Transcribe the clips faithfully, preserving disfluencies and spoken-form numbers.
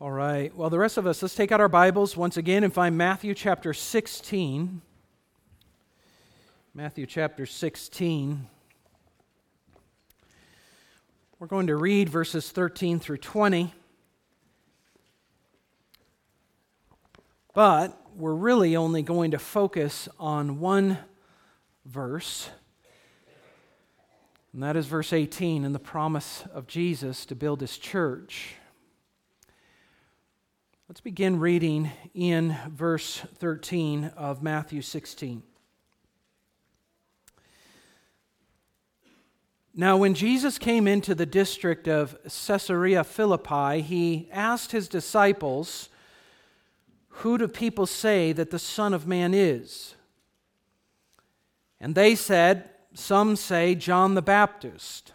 All right, well, the rest of us, let's take out our Bibles once again and find Matthew chapter sixteen. Matthew chapter sixteen. We're going to read verses thirteen through twenty. But we're really only going to focus on one verse, and that is verse eighteen and the promise of Jesus to build His church. Let's begin reading in verse thirteen of Matthew sixteen. Now, when Jesus came into the district of Caesarea Philippi, he asked his disciples, "Who do people say that the Son of Man is?" And they said, "Some say John the Baptist,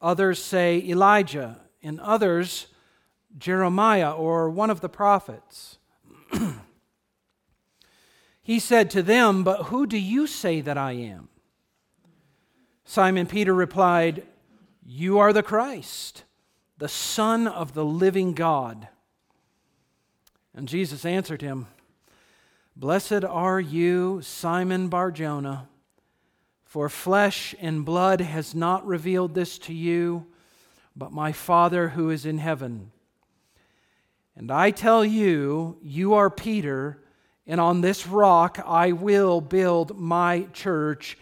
others say Elijah, and others Jeremiah, or one of the prophets." He said to them, "But who do you say that I am?" Simon Peter replied, "You are the Christ, the Son of the living God." And Jesus answered him, "Blessed are you, Simon Bar-Jonah, for flesh and blood has not revealed this to you, but my Father who is in heaven. And I tell you, you are Peter, and on this rock I will build my church,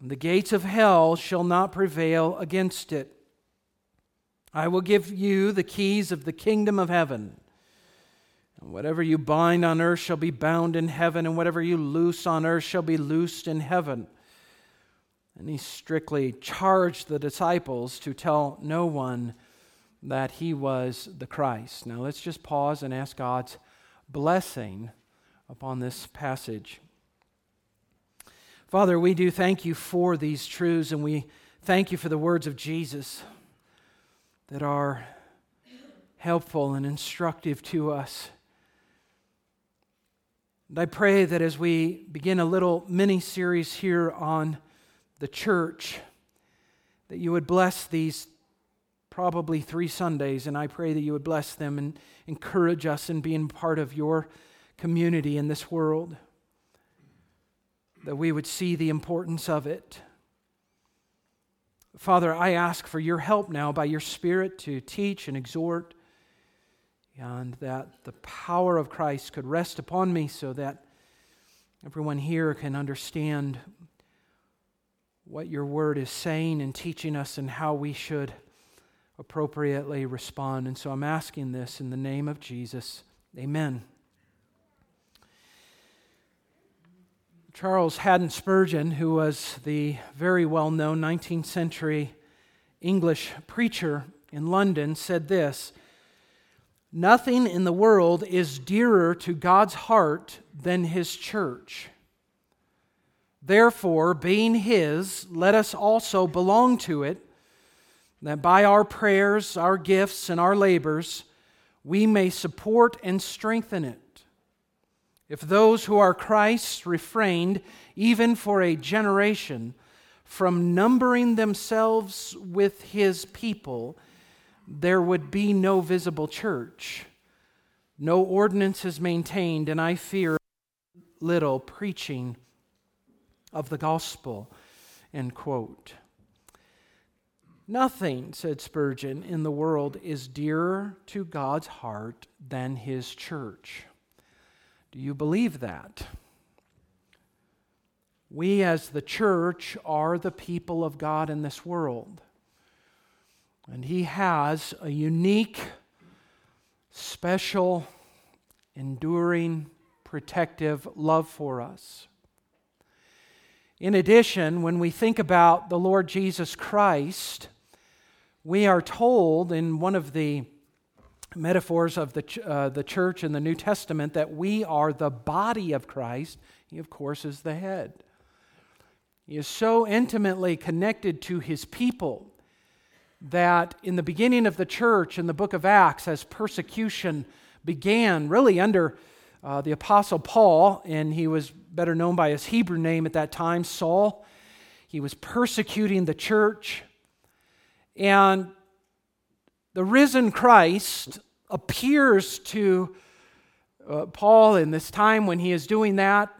and the gates of hell shall not prevail against it. I will give you the keys of the kingdom of heaven. And whatever you bind on earth shall be bound in heaven, and whatever you loose on earth shall be loosed in heaven." And he strictly charged the disciples to tell no one that he was the Christ. Now let's just pause and ask God's blessing upon this passage. Father, we do thank you for these truths, and we thank you for the words of Jesus that are helpful and instructive to us. And I pray that as we begin a little mini-series here on the church, that you would bless these probably three Sundays, and I pray that you would bless them and encourage us in being part of your community in this world, that we would see the importance of it. Father, I ask for your help now by your Spirit to teach and exhort, and that the power of Christ could rest upon me so that everyone here can understand what your word is saying and teaching us and how we should appropriately respond. And so I'm asking this in the name of Jesus. Amen. Charles Haddon Spurgeon, who was the very well-known nineteenth century English preacher in London, said this, "Nothing in the world is dearer to God's heart than His church. Therefore, being His, let us also belong to it, that by our prayers, our gifts, and our labors, we may support and strengthen it. If those who are Christ's refrained, even for a generation, from numbering themselves with His people, there would be no visible church, no ordinances maintained, and I fear little preaching of the gospel." End quote. Nothing, said Spurgeon, in the world is dearer to God's heart than His church. Do you believe that? We as the church are the people of God in this world. And He has a unique, special, enduring, protective love for us. In addition, when we think about the Lord Jesus Christ, we are told in one of the metaphors of the, ch- uh, the church in the New Testament that we are the body of Christ. He, of course, is the head. He is so intimately connected to His people that in the beginning of the church, in the book of Acts, as persecution began, really under uh, the Apostle Paul, and he was better known by his Hebrew name at that time, Saul, he was persecuting the church. And the risen Christ appears to uh, Paul in this time when he is doing that,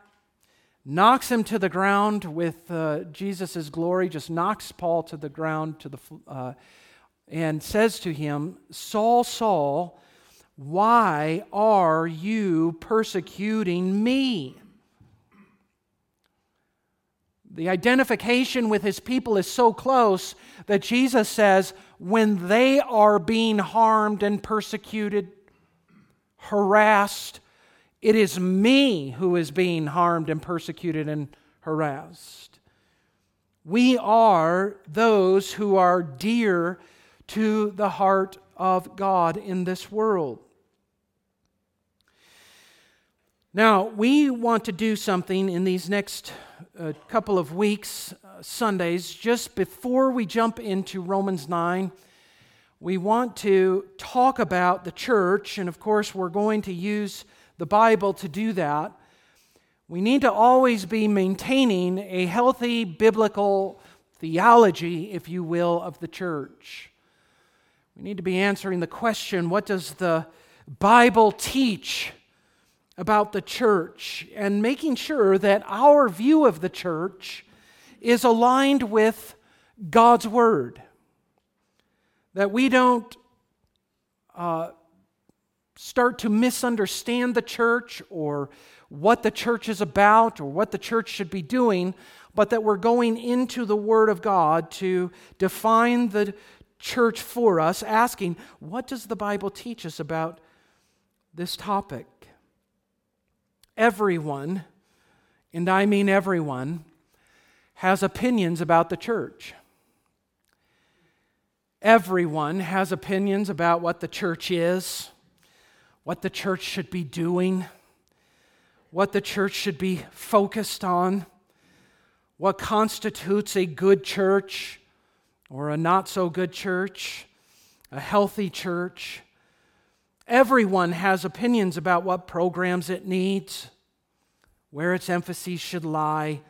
knocks him to the ground with uh, Jesus' glory, just knocks Paul to the ground to the uh, and says to him, "Saul, Saul, why are you persecuting me?" The identification with his people is so close that Jesus says, when they are being harmed and persecuted, harassed, it is me who is being harmed and persecuted and harassed. We are those who are dear to the heart of God in this world. Now, we want to do something in these next a couple of weeks, uh, Sundays, just before we jump into Romans nine. We want to talk about the church, and of course we're going to use the Bible to do that. We need to always be maintaining a healthy biblical theology, if you will, of the church. We need to be answering the question, what does the Bible teach about the church, and making sure that our view of the church is aligned with God's Word. That we don't uh, start to misunderstand the church or what the church is about or what the church should be doing, but that we're going into the Word of God to define the church for us, asking, what does the Bible teach us about this topic? Everyone, and I mean everyone, has opinions about the church. Everyone has opinions about what the church is, what the church should be doing, what the church should be focused on, what constitutes a good church or a not-so-good church, a healthy church. Everyone has opinions about what programs it needs, where its emphases should lie,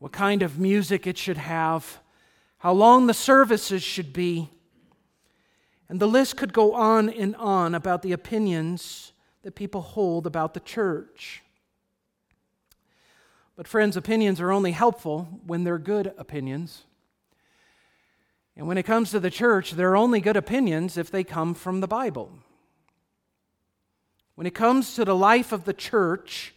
what kind of music it should have, how long the services should be. And the list could go on and on about the opinions that people hold about the church. But friends, opinions are only helpful when they're good opinions. And when it comes to the church, they're only good opinions if they come from the Bible. When it comes to the life of the church,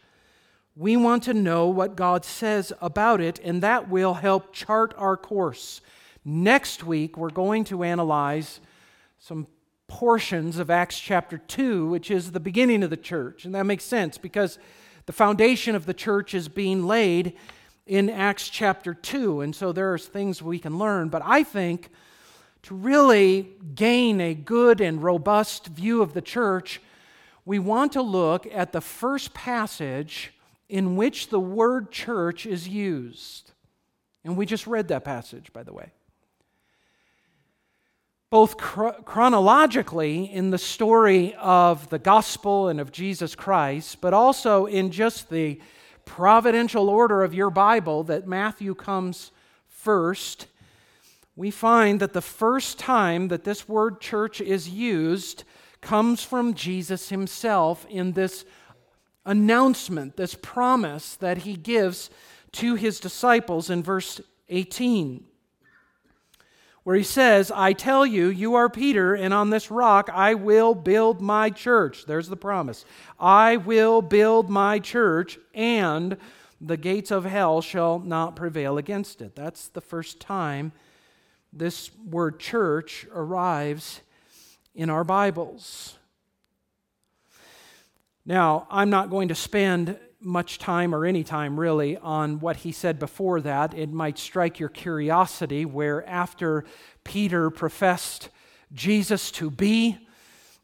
we want to know what God says about it, and that will help chart our course. Next week, we're going to analyze some portions of Acts chapter two, which is the beginning of the church. And that makes sense because the foundation of the church is being laid in Acts chapter two, and so there are things we can learn. But I think to really gain a good and robust view of the church, we want to look at the first passage in which the word church is used. And we just read that passage, by the way. Both chronologically in the story of the gospel and of Jesus Christ, but also in just the providential order of your Bible that Matthew comes first, we find that the first time that this word church is used comes from Jesus himself in this announcement, this promise that he gives to his disciples in verse eighteen, where he says, "I tell you, you are Peter, and on this rock I will build my church." There's the promise. "I will build my church, and the gates of hell shall not prevail against it." That's the first time this word church arrives in our Bibles. Now, I'm not going to spend much time or any time really on what he said before that. It might strike your curiosity where after Peter professed Jesus to be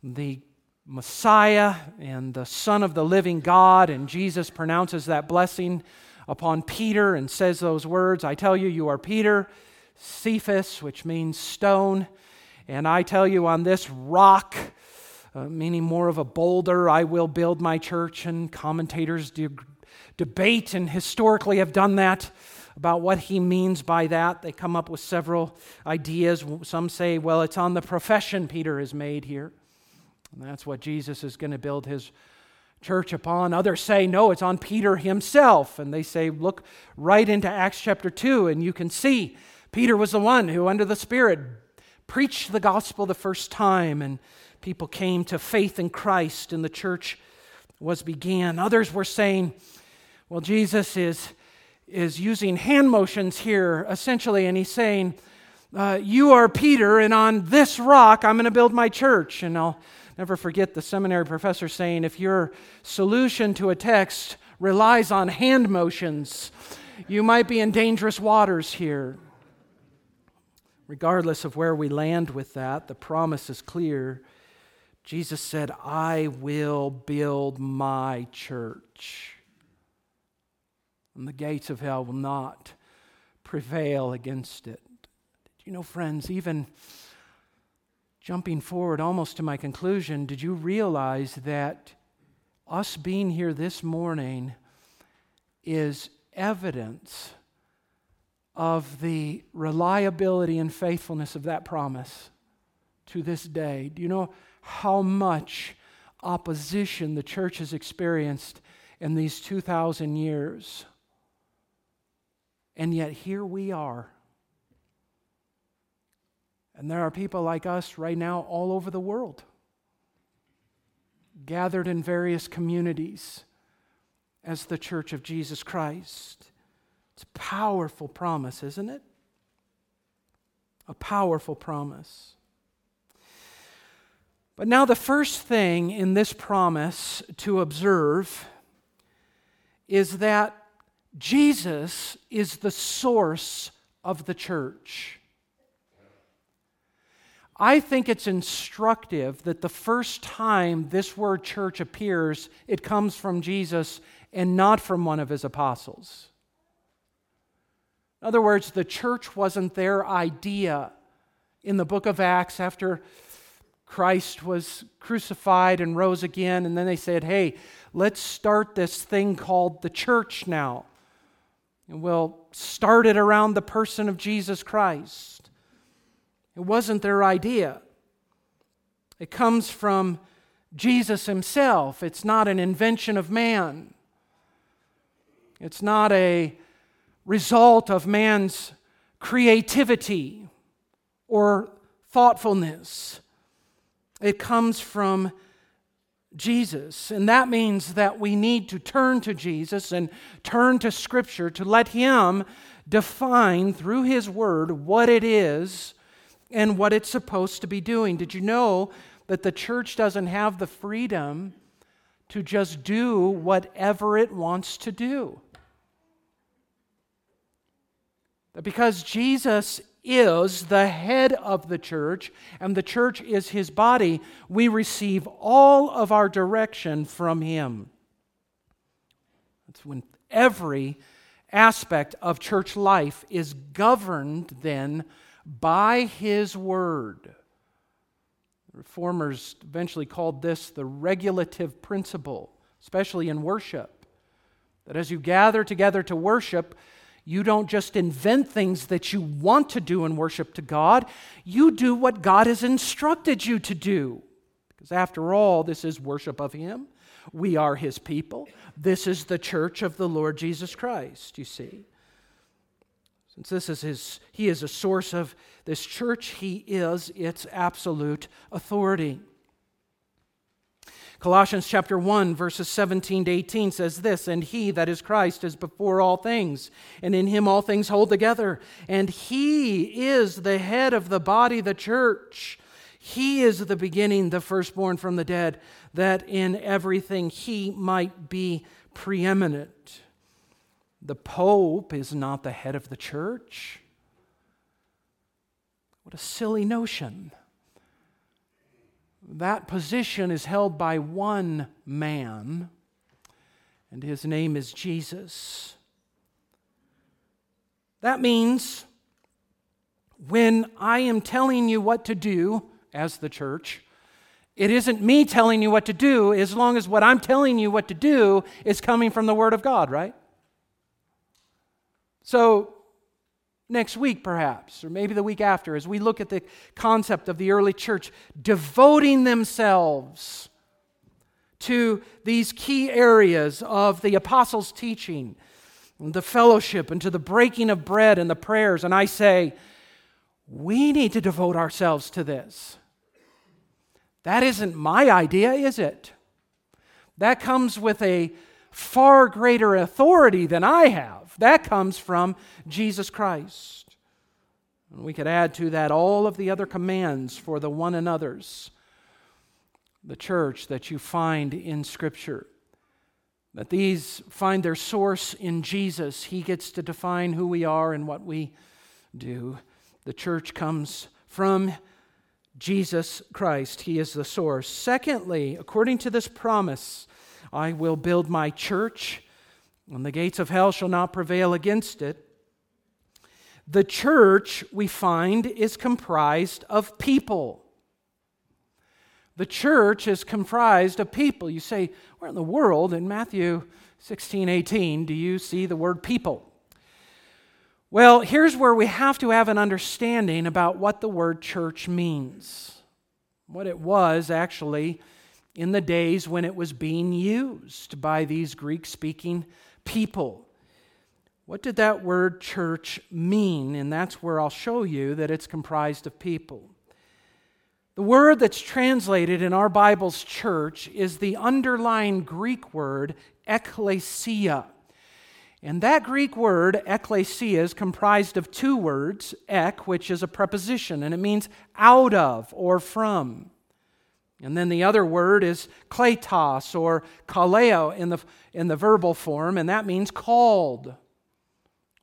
the Messiah and the Son of the living God, and Jesus pronounces that blessing upon Peter and says those words, "I tell you, you are Peter, Cephas," which means stone, "and I tell you, on this rock," uh, meaning more of a boulder, "I will build my church," and commentators de- debate and historically have done that about what he means by that. They come up with several ideas. Some say, well, it's on the profession Peter has made here. And that's what Jesus is going to build his church upon. Others say, no, it's on Peter himself. And they say, look right into Acts chapter two, and you can see Peter was the one who, under the Spirit, preached the gospel the first time, and people came to faith in Christ, and the church was began. Others were saying, well, Jesus is, is using hand motions here, essentially, and he's saying, uh, you are Peter, and on this rock I'm going to build my church. And I'll never forget the seminary professor saying, if your solution to a text relies on hand motions, you might be in dangerous waters here. Regardless of where we land with that, the promise is clear. Jesus said, I will build my church, and the gates of hell will not prevail against it. Did you know, friends, even jumping forward almost to my conclusion, did you realize that us being here this morning is evidence of the reliability and faithfulness of that promise to this day? Do you know how much opposition the church has experienced in these two thousand years? And yet here we are. And there are people like us right now all over the world, gathered in various communities as the Church of Jesus Christ. It's a powerful promise, isn't it? A powerful promise. But now the first thing in this promise to observe is that Jesus is the source of the church. I think it's instructive that the first time this word church appears, it comes from Jesus and not from one of his apostles. In other words, the church wasn't their idea in the book of Acts after Christ was crucified and rose again, and then they said, hey, let's start this thing called the church now. And we'll start it around the person of Jesus Christ. It wasn't their idea. It comes from Jesus himself. It's not an invention of man. It's not a result of man's creativity or thoughtfulness. It comes from Jesus, and that means that we need to turn to Jesus and turn to Scripture to let him define through his word what it is and what it's supposed to be doing. Did you know that the church doesn't have the freedom to just do whatever it wants to do? That because Jesus is the head of the church, and the church is his body, we receive all of our direction from him. That's when every aspect of church life is governed then by his word. Reformers eventually called this the regulative principle, especially in worship. That as you gather together to worship, you don't just invent things that you want to do in worship to God. You do what God has instructed you to do. Because after all, this is worship of him. We are his people. This is the church of the Lord Jesus Christ, you see. Since this is his, he is a source of this church, he is its absolute authority. Colossians chapter one, verses seventeen to eighteen says this, and he, that is Christ, is before all things, and in him all things hold together. And he is the head of the body, the church. He is the beginning, the firstborn from the dead, that in everything he might be preeminent. The Pope is not the head of the church. What a silly notion. That position is held by one man, and his name is Jesus. That means when I am telling you what to do as the church, it isn't me telling you what to do, as long as what I'm telling you what to do is coming from the Word of God, right? So next week perhaps, or maybe the week after, as we look at the concept of the early church devoting themselves to these key areas of the apostles' teaching, and the fellowship, and to the breaking of bread and the prayers. And I say, we need to devote ourselves to this. That isn't my idea, is it? That comes with a far greater authority than I have. That comes from Jesus Christ. And we could add to that all of the other commands for the one another's, the church, that you find in Scripture. That these find their source in Jesus. He gets to define who we are and what we do. The church comes from Jesus Christ. He is the source. Secondly, according to this promise, I will build my church, and the gates of hell shall not prevail against it. The church, we find, is comprised of people. The church is comprised of people. You say, where in the world, in Matthew sixteen eighteen, do you see the word people? Well, here's where we have to have an understanding about what the word church means, what it was actually in the days when it was being used by these Greek-speaking people. What did that word church mean? And that's where I'll show you that it's comprised of people. The word that's translated in our Bible's church is the underlying Greek word ekklesia. And that Greek word, ekklesia, is comprised of two words, ek, which is a preposition, and it means out of or from. And then the other word is kletos or kaleo in the, in the verbal form, and that means called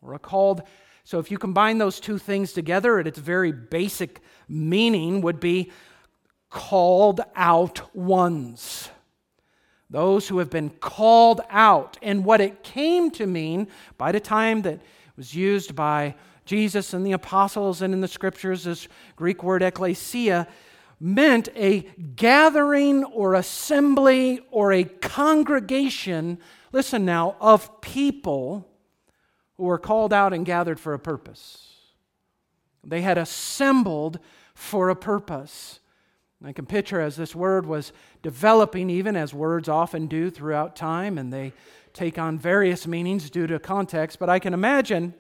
or a called. So if you combine those two things together, at its very basic meaning would be called out ones. Those who have been called out. And what it came to mean by the time that it was used by Jesus and the apostles and in the Scriptures, this Greek word ekklesia meant a gathering or assembly or a congregation, listen now, of people who were called out and gathered for a purpose. They had assembled for a purpose. And I can picture as this word was developing, even as words often do throughout time, and they take on various meanings due to context, but I can imagine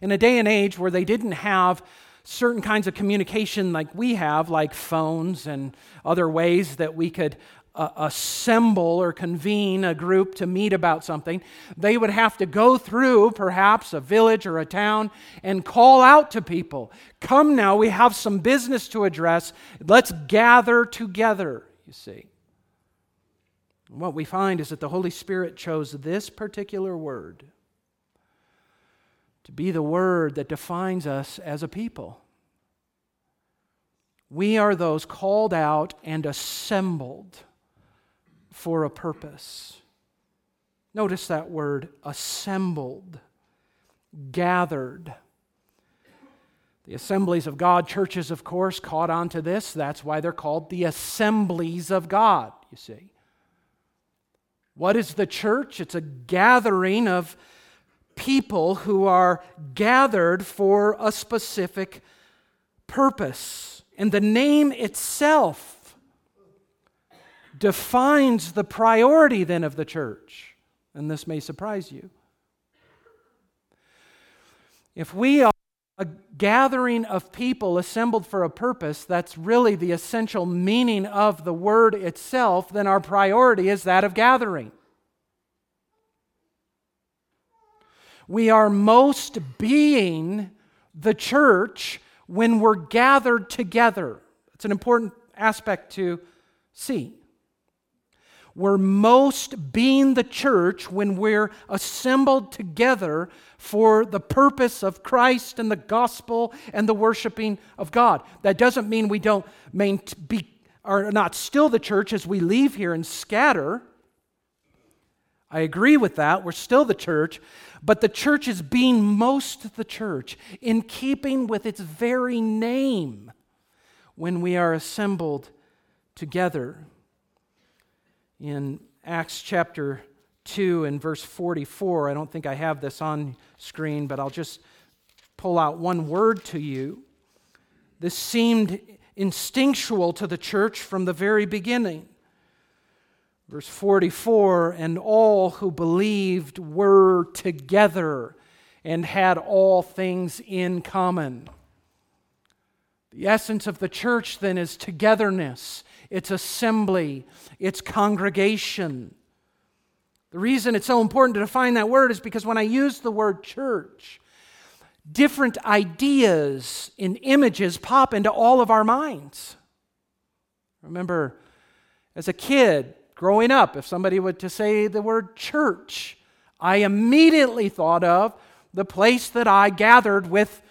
in a day and age where they didn't have certain kinds of communication like we have, like phones and other ways that we could uh, assemble or convene a group to meet about something, they would have to go through perhaps a village or a town and call out to people, come now, we have some business to address, let's gather together, you see. And what we find is that the Holy Spirit chose this particular word to be the word that defines us as a people. We are those called out and assembled for a purpose. Notice that word, assembled, gathered. The assemblies of God, churches, of course, caught on to this. That's why they're called the assemblies of God, you see. What is the church? It's a gathering of people who are gathered for a specific purpose. And the name itself defines the priority then of the church. And this may surprise you. If we are a gathering of people assembled for a purpose, that's really the essential meaning of the word itself, then our priority is that of gathering. We are most being the church when we're gathered together. It's an important aspect to see. We're most being the church when we're assembled together for the purpose of Christ and the gospel and the worshiping of God. That doesn't mean we don't main be are not still the church as we leave here and scatter. I agree with that. We're still the church. But the church is being most the church in keeping with its very name when we are assembled together. In Acts chapter two and verse forty-four, I don't think I have this on screen, but I'll just pull out one word to you. This seemed instinctual to the church from the very beginning. Verse forty-four, and all who believed were together and had all things in common. The essence of the church then is togetherness, its assembly, its congregation. The reason it's so important to define that word is because when I use the word church, different ideas and images pop into all of our minds. Remember, as a kid, growing up, if somebody were to say the word church, I immediately thought of the place that I gathered with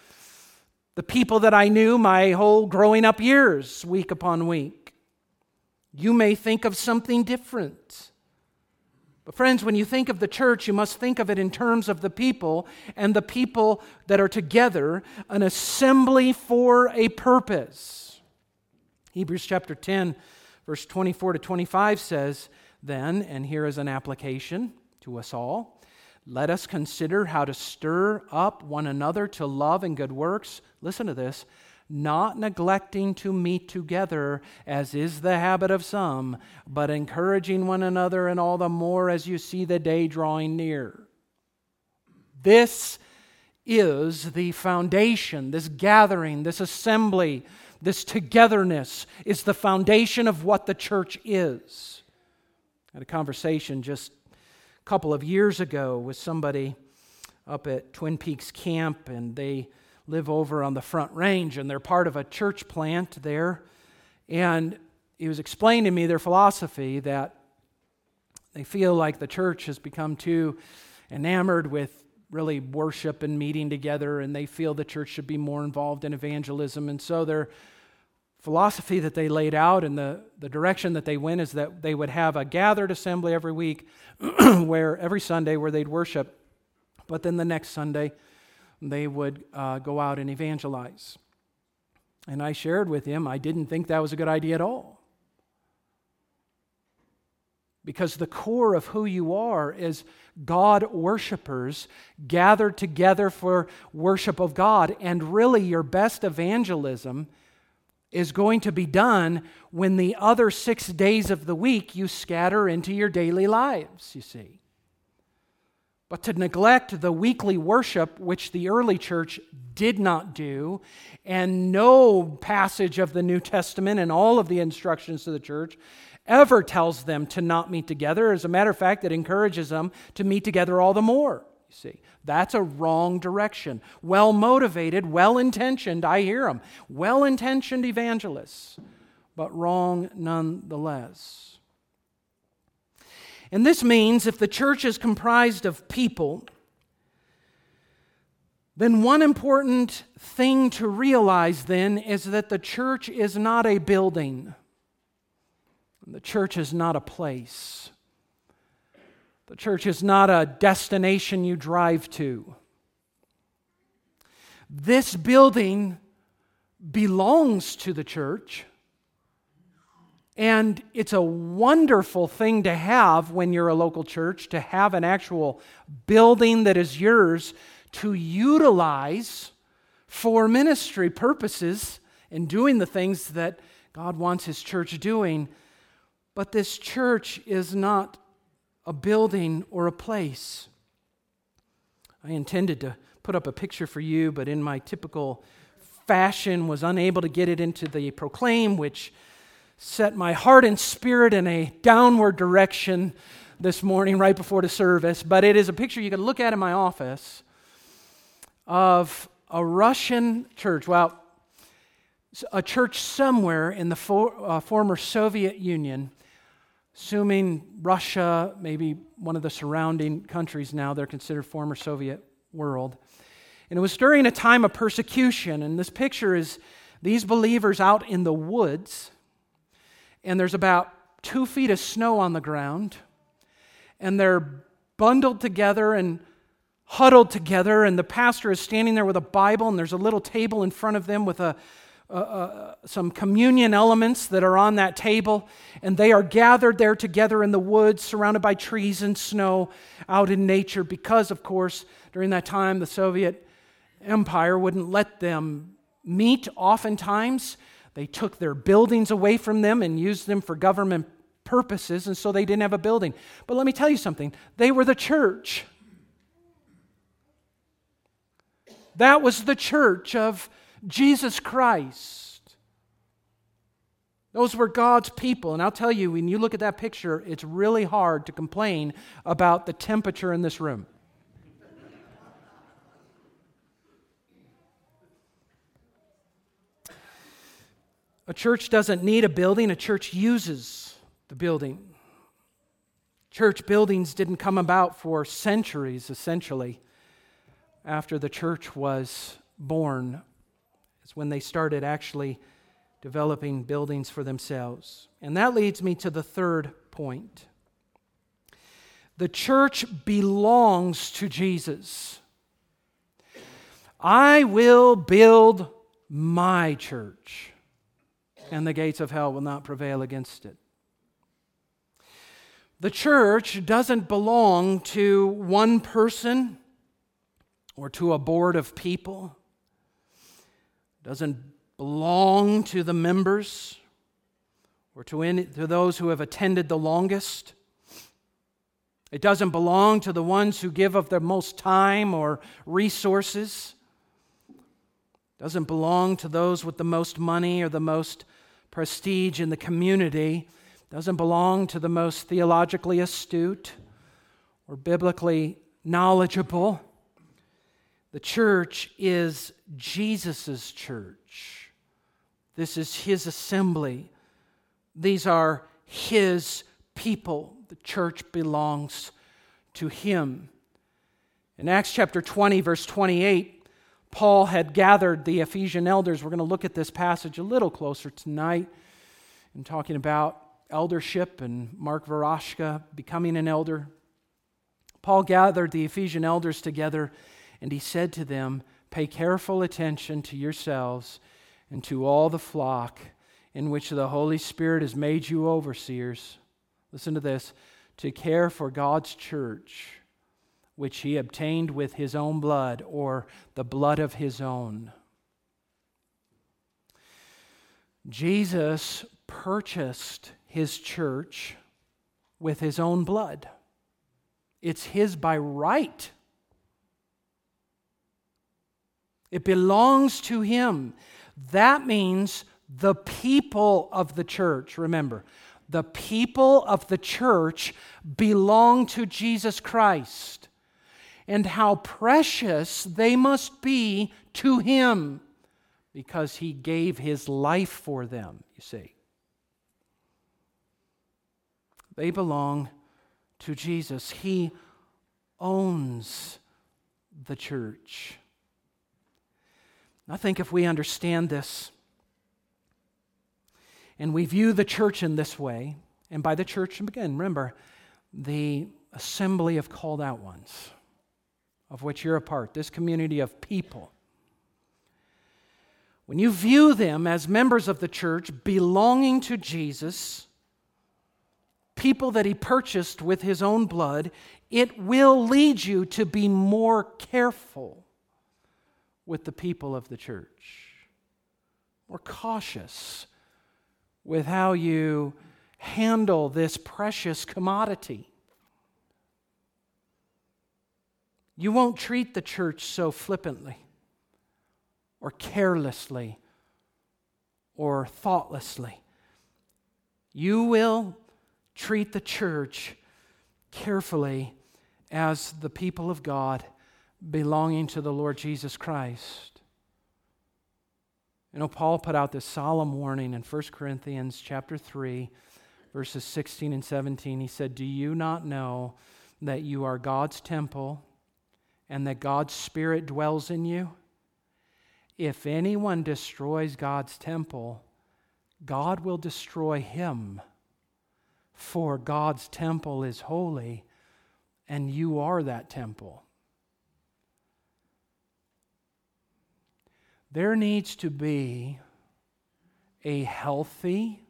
the people that I knew my whole growing up years, week upon week. You may think of something different. But friends, when you think of the church, you must think of it in terms of the people and the people that are together, an assembly for a purpose. Hebrews chapter ten, verse twenty-four to twenty-five says, then, and here is an application to us all, let us consider how to stir up one another to love and good works. Listen to this. Not neglecting to meet together, as is the habit of some, but encouraging one another, and all the more as you see the day drawing near. This is the foundation. This gathering, this assembly, this togetherness is the foundation of what the church is. I had a conversation just a couple of years ago with somebody up at Twin Peaks Camp, and they live over on the Front Range, and they're part of a church plant there. And he was explaining to me their philosophy that they feel like the church has become too enamored with really worship and meeting together, and they feel the church should be more involved in evangelism. And so their philosophy that they laid out and the, the direction that they went is that they would have a gathered assembly every week, where every Sunday where they'd worship, but then the next Sunday they would uh, go out and evangelize. And I shared with him, I didn't think that was a good idea at all. Because the core of who you are is God worshipers gathered together for worship of God. And really your best evangelism is going to be done when the other six days of the week you scatter into your daily lives, you see. But to neglect the weekly worship, which the early church did not do, and no passage of the New Testament and all of the instructions to the church ever tells them to not meet together. As a matter of fact, it encourages them to meet together all the more. You see, that's a wrong direction. Well-motivated, well-intentioned, I hear them, well-intentioned evangelists, but wrong nonetheless. And this means if the church is comprised of people, then one important thing to realize then is that the church is not a building. The church is not a place. The church is not a destination you drive to. This building belongs to the church. And it's a wonderful thing to have when you're a local church, to have an actual building that is yours to utilize for ministry purposes and doing the things that God wants His church doing. But this church is not a building or a place. I intended to put up a picture for you, but in my typical fashion was unable to get it into the proclaim, which set my heart and spirit in a downward direction this morning right before the service. But it is a picture you can look at in my office of a Russian church. Well, a church somewhere in the for, uh, former Soviet Union, assuming Russia, maybe one of the surrounding countries now, they're considered former Soviet world. And it was during a time of persecution. And this picture is these believers out in the woods. And there's about two feet of snow on the ground, and they're bundled together and huddled together, and the pastor is standing there with a Bible, and there's a little table in front of them with a, a, a some communion elements that are on that table, and they are gathered there together in the woods, surrounded by trees and snow, out in nature, because, of course, during that time, the Soviet Empire wouldn't let them meet oftentimes. They took their buildings away from them and used them for government purposes, and so they didn't have a building. But let me tell you something. They were the church. That was the church of Jesus Christ. Those were God's people. And I'll tell you, when you look at that picture, it's really hard to complain about the temperature in this room. A church doesn't need a building. A church uses the building. Church buildings didn't come about for centuries, essentially, after the church was born. It's when they started actually developing buildings for themselves. And that leads me to the third point. The church belongs to Jesus. I will build my church, and the gates of hell will not prevail against it. The church doesn't belong to one person or to a board of people. It doesn't belong to the members or to, any, to those who have attended the longest. It doesn't belong to the ones who give of their most time or resources. It doesn't belong to those with the most money or the most prestige in the community. It doesn't belong to the most theologically astute or biblically knowledgeable. The church is Jesus' church. This is His assembly. These are His people. The church belongs to Him. In Acts chapter twenty, verse twenty-eight, Paul had gathered the Ephesian elders. We're going to look at this passage a little closer tonight. I'm talking about eldership and Mark Veroshka becoming an elder. Paul gathered the Ephesian elders together, and he said to them, "Pay careful attention to yourselves and to all the flock in which the Holy Spirit has made you overseers." Listen to this. "To care for God's church, which He obtained with His own blood," or the blood of His own. Jesus purchased His church with His own blood. It's His by right. It belongs to Him. That means the people of the church, remember, the people of the church belong to Jesus Christ, and how precious they must be to Him, because He gave His life for them, you see. They belong to Jesus. He owns the church. I think if we understand this and we view the church in this way, and by the church, again, remember, the assembly of called out ones, of which you're a part, this community of people. When you view them as members of the church belonging to Jesus, people that He purchased with His own blood, it will lead you to be more careful with the people of the church, more cautious with how you handle this precious commodity. You won't treat the church so flippantly or carelessly or thoughtlessly. You will treat the church carefully as the people of God belonging to the Lord Jesus Christ. You know, Paul put out this solemn warning in First Corinthians chapter three, verses sixteen and seventeen. He said, "Do you not know that you are God's temple and that God's Spirit dwells in you? If anyone destroys God's temple, God will destroy him. For God's temple is holy, and you are that temple." There needs to be a healthy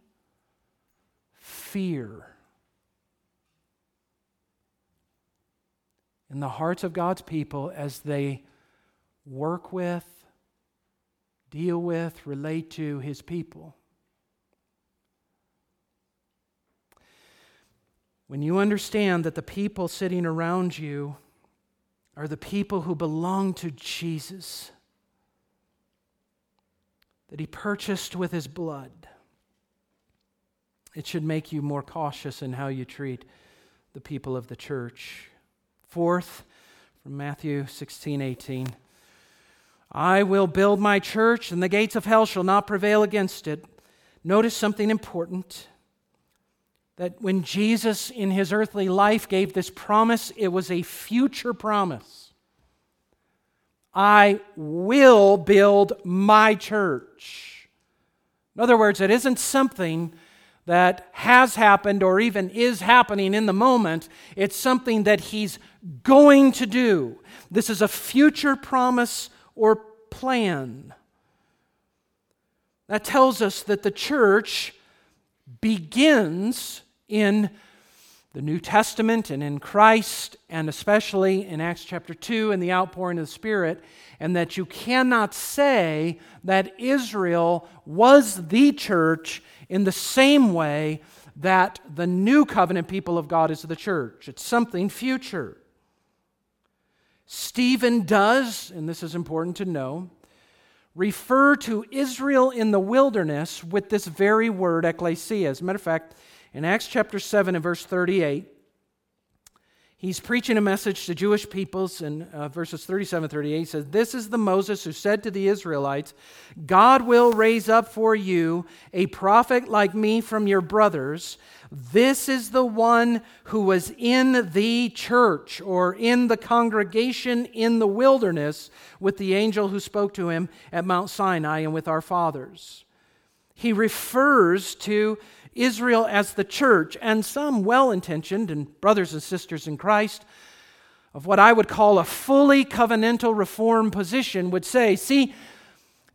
fear in the hearts of God's people as they work with, deal with, relate to His people. When you understand that the people sitting around you are the people who belong to Jesus, that He purchased with His blood, it should make you more cautious in how you treat the people of the church. Fourth, from Matthew sixteen eighteen, I will build my church, and the gates of hell shall not prevail against it. Notice something important, that when Jesus in His earthly life gave this promise, it was a future promise. I will build my church. In other words, it isn't something that has happened or even is happening in the moment. It's something that He's going to do. This is a future promise or plan. That tells us that the church begins in the New Testament and in Christ, and especially in Acts chapter two and the outpouring of the Spirit, and that you cannot say that Israel was the church in the same way that the new covenant people of God is the church. It's something future. Stephen does, and this is important to know, refer to Israel in the wilderness with this very word, ekklesia. As a matter of fact, in Acts chapter seven and verse thirty-eight, he's preaching a message to Jewish peoples in uh, verses thirty-seven and thirty-eight. He says, this is the Moses who said to the Israelites, God will raise up for you a prophet like me from your brothers. This is the one who was in the church, or in the congregation in the wilderness, with the angel who spoke to him at Mount Sinai and with our fathers. He refers to Israel as the church, and some well-intentioned and brothers and sisters in Christ of what I would call a fully covenantal reform position would say, see,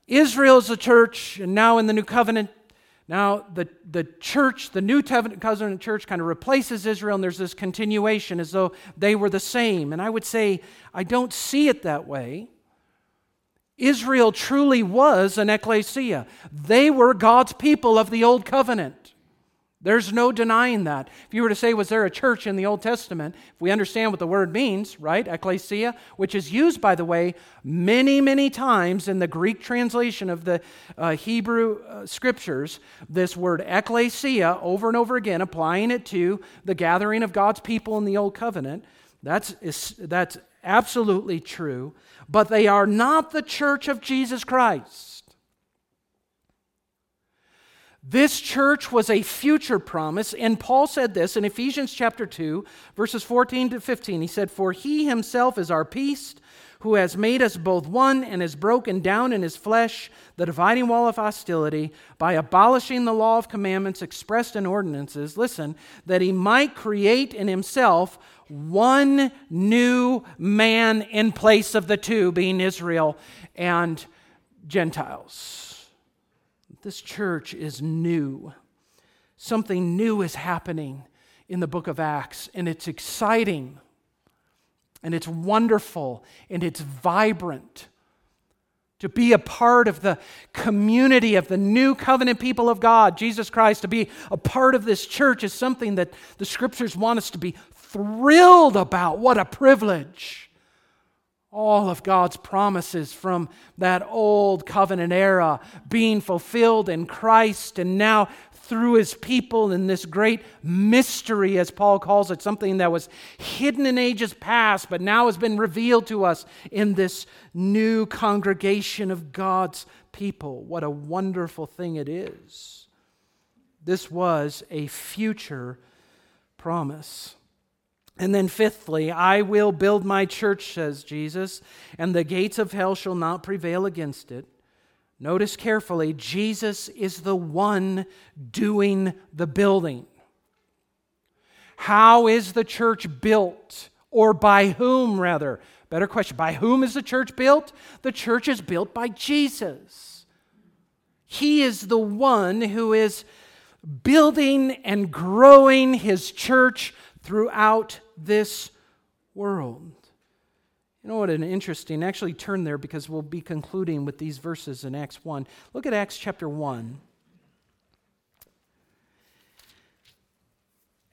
Israel's the church, and now in the new covenant, now the, the church, the new covenant church kind of replaces Israel, and there's this continuation as though they were the same. And I would say, I don't see it that way. Israel truly was an ecclesia. They were God's people of the old covenant. There's no denying that. If you were to say, was there a church in the Old Testament, if we understand what the word means, right, ecclesia, which is used, by the way, many, many times in the Greek translation of the uh, Hebrew uh, scriptures, this word ecclesia over and over again, applying it to the gathering of God's people in the Old Covenant, that's, is, that's absolutely true, but they are not the church of Jesus Christ. This church was a future promise, and Paul said this in Ephesians chapter two, verses fourteen to fifteen. He said, for He Himself is our peace, who has made us both one and has broken down in His flesh the dividing wall of hostility by abolishing the law of commandments expressed in ordinances, listen, that He might create in Himself one new man in place of the two, being Israel and Gentiles. This church is new. Something new is happening in the book of Acts, and it's exciting. And it's wonderful, and it's vibrant to be a part of the community of the new covenant people of God, Jesus Christ. To be a part of this church is something that the Scriptures want us to be thrilled about. What a privilege. All of God's promises from that old covenant era being fulfilled in Christ, and now through His people in this great mystery, as Paul calls it, something that was hidden in ages past, but now has been revealed to us in this new congregation of God's people. What a wonderful thing it is. This was a future promise. And then fifthly, I will build my church, says Jesus, and the gates of hell shall not prevail against it. Notice carefully, Jesus is the one doing the building. How is the church built? Or by whom, rather? Better question, by whom is the church built? The church is built by Jesus. He is the one who is building and growing His church throughout this world. You know what an interesting, actually turn there because we'll be concluding with these verses in Acts one. Look at Acts chapter one.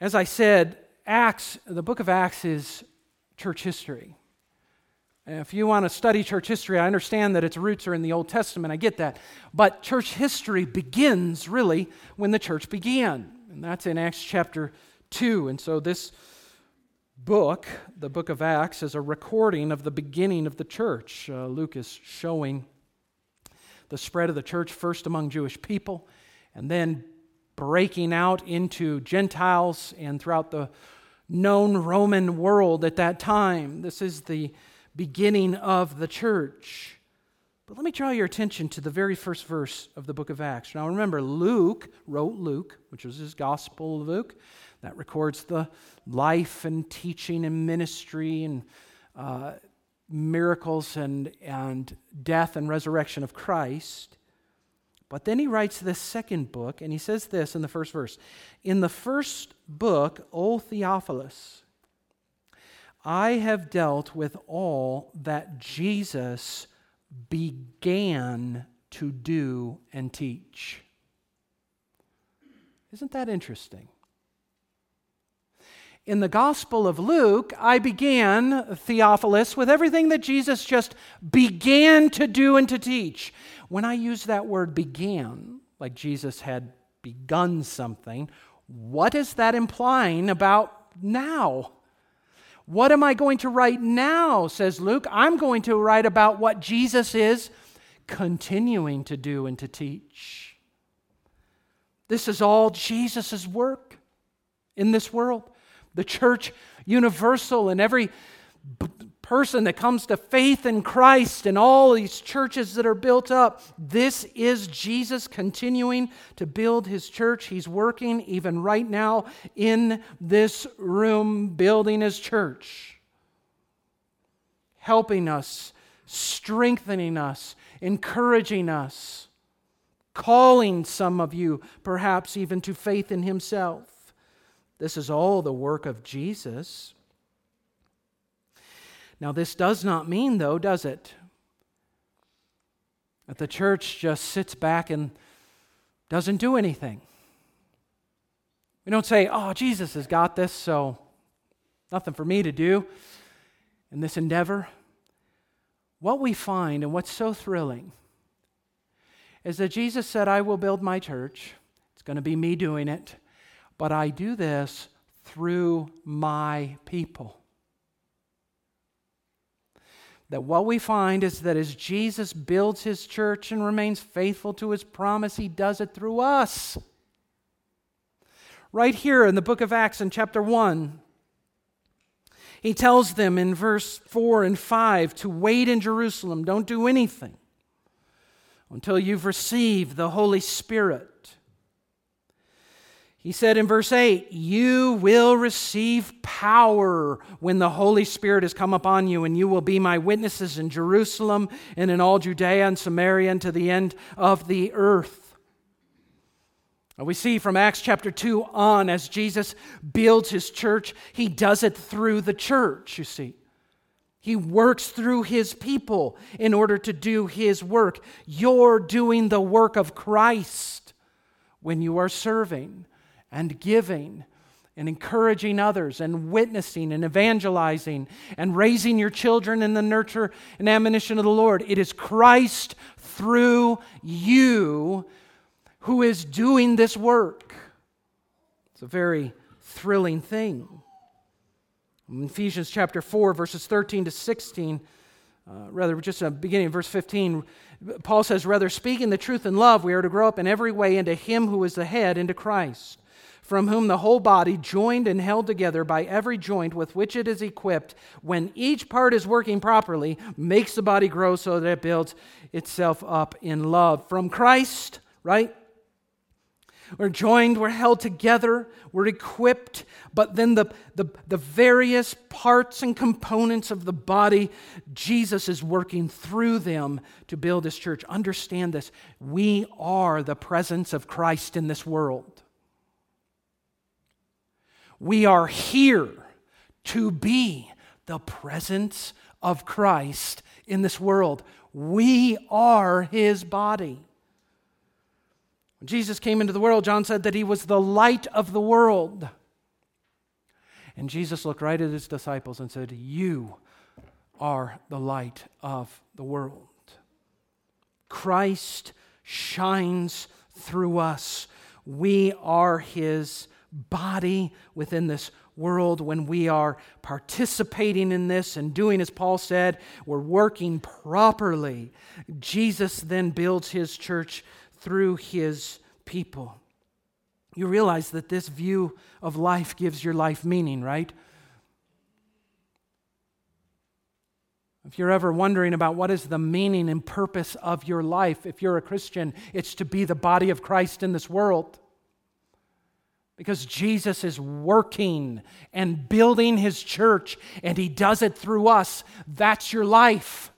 As I said, Acts, the book of Acts is church history. And if you want to study church history, I understand that its roots are in the Old Testament, I get that. But church history begins really when the church began. And that's in Acts chapter two. And so this book, the book of Acts, is a recording of the beginning of the church. Uh, Luke is showing the spread of the church first among Jewish people and then breaking out into Gentiles and throughout the known Roman world at that time. This is the beginning of the church. But let me draw your attention to the very first verse of the book of Acts. Now remember, Luke wrote Luke, which was his Gospel of Luke. That records the life and teaching and ministry and uh, miracles and, and death and resurrection of Christ. But then he writes this second book, and he says this in the first verse. In the first book, O Theophilus, I have dealt with all that Jesus began to do and teach. Isn't that interesting? In the Gospel of Luke, I began, Theophilus, with everything that Jesus just began to do and to teach. When I use that word began, like Jesus had begun something, what is that implying about now? What am I going to write now, says Luke? I'm going to write about what Jesus is continuing to do and to teach. This is all Jesus' work in this world. The church universal and every b- person that comes to faith in Christ and all these churches that are built up, this is Jesus continuing to build his church. He's working even right now in this room building his church, helping us, strengthening us, encouraging us, calling some of you perhaps even to faith in himself. This is all the work of Jesus. Now, this does not mean, though, does it, that the church just sits back and doesn't do anything. We don't say, oh, Jesus has got this, so nothing for me to do in this endeavor. What we find, and what's so thrilling, is that Jesus said, I will build my church. It's going to be me doing it. But I do this through my people. That what we find is that as Jesus builds his church and remains faithful to his promise, he does it through us. Right here in the book of Acts in chapter one, he tells them in verse four and five to wait in Jerusalem. Don't do anything until you've received the Holy Spirit. He said in verse eight, you will receive power when the Holy Spirit has come upon you, and you will be my witnesses in Jerusalem and in all Judea and Samaria and to the end of the earth. We see from Acts chapter two on, as Jesus builds his church, he does it through the church, you see. He works through his people in order to do his work. You're doing the work of Christ when you are serving and giving, and encouraging others, and witnessing, and evangelizing, and raising your children in the nurture and admonition of the Lord. It is Christ through you who is doing this work. It's a very thrilling thing. In Ephesians chapter four, verses thirteen to sixteen, Uh, rather, just in the beginning of verse fifteen, Paul says, rather, speaking the truth in love, we are to grow up in every way into him who is the head, into Christ, from whom the whole body, joined and held together by every joint with which it is equipped, when each part is working properly, makes the body grow so that it builds itself up in love. From Christ, right? We're joined, we're held together, we're equipped, but then the, the, the various parts and components of the body, Jesus is working through them to build his church. Understand this, we are the presence of Christ in this world. We are here to be the presence of Christ in this world. We are His body. When Jesus came into the world, John said that He was the light of the world. And Jesus looked right at His disciples and said, "You are the light of the world." Christ shines through us. We are His body within this world. When we are participating in this and doing as Paul said, we're working properly. Jesus then builds His church through His people. You realize that this view of life gives your life meaning, right? If you're ever wondering about what is the meaning and purpose of your life, if you're a Christian, it's to be the body of Christ in this world. Because Jesus is working and building His church, and He does it through us. That's your life.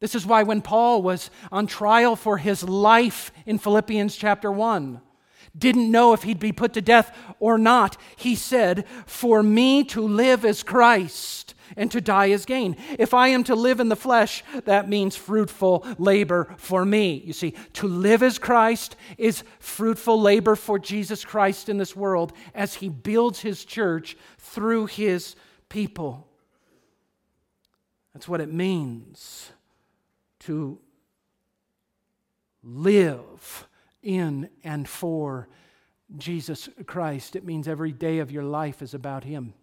This is why when Paul was on trial for his life in Philippians chapter one, didn't know if he'd be put to death or not, he said, "For me to live is Christ, and to die is gain. If I am to live in the flesh, that means fruitful labor for me." You see, to live as Christ is fruitful labor for Jesus Christ in this world as He builds His church through His people. That's what it means to live in and for Jesus Christ. It means every day of your life is about Him.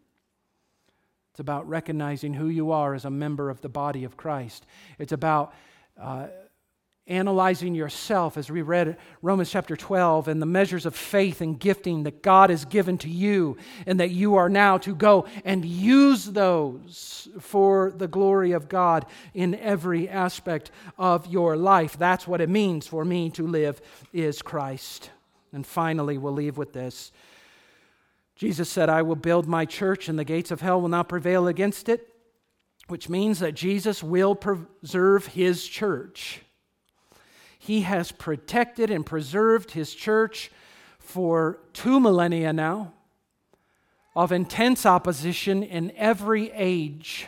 It's about recognizing who you are as a member of the body of Christ. It's about uh, analyzing yourself, as we read Romans chapter twelve, and the measures of faith and gifting that God has given to you, and that you are now to go and use those for the glory of God in every aspect of your life. That's what it means for me to live is Christ. And finally, we'll leave with this. Jesus said, "I will build my church, and the gates of hell will not prevail against it," which means that Jesus will preserve His church. He has protected and preserved His church for two millennia now of intense opposition in every age.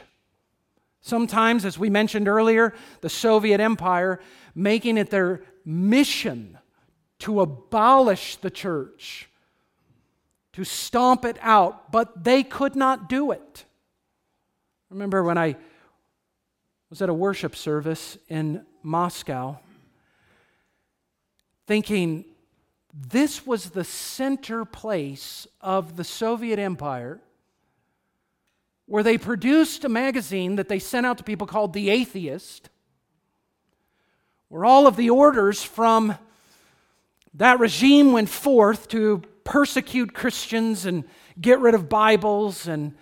Sometimes, as we mentioned earlier, the Soviet Empire making it their mission to abolish the church, to stomp it out, but they could not do it. I remember when I was at a worship service in Moscow, thinking this was the center place of the Soviet Empire, where they produced a magazine that they sent out to people called The Atheist, where all of the orders from that regime went forth to persecute Christians and get rid of Bibles and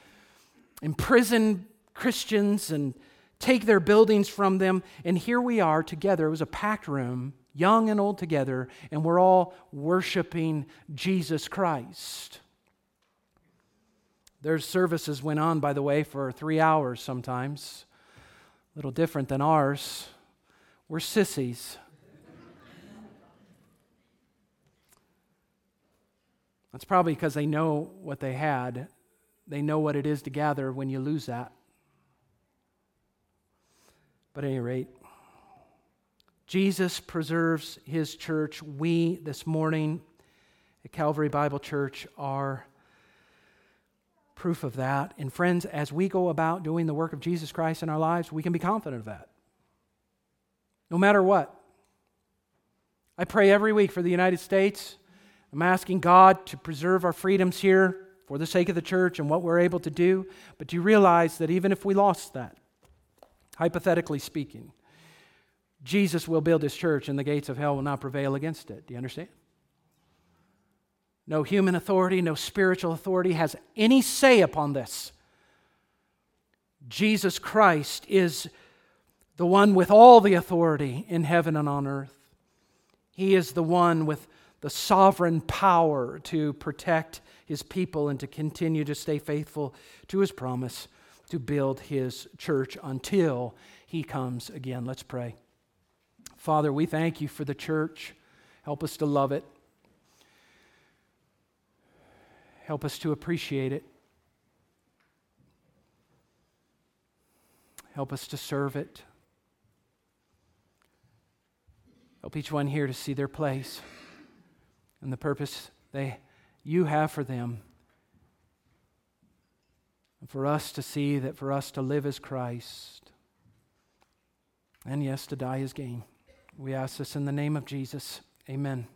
imprison Christians and take their buildings from them. And here we are together. It was a packed room, young and old together, and we're all worshiping Jesus Christ. Their services went on, by the way, for three hours sometimes. A little different than ours. We're sissies. That's probably because they know what they had. They know what it is to gather when you lose that. But at any rate, Jesus preserves His church. We, this morning at Calvary Bible Church, are proof of that. And friends, as we go about doing the work of Jesus Christ in our lives, we can be confident of that. No matter what. I pray every week for the United States. I'm asking God to preserve our freedoms here for the sake of the church and what we're able to do. But do you realize that even if we lost that, hypothetically speaking, Jesus will build His church and the gates of hell will not prevail against it? Do you understand? No human authority, no spiritual authority has any say upon this. Jesus Christ is the one with all the authority in heaven and on earth. He is the one with the sovereign power to protect His people and to continue to stay faithful to His promise to build His church until He comes again. Let's pray. Father, we thank You for the church. Help us to love it. Help us to appreciate it. Help us to serve it. Help each one here to see their place and the purpose they you have for them. And for us to see that for us to live as Christ, and yes, to die as gain. We ask this in the name of Jesus. Amen.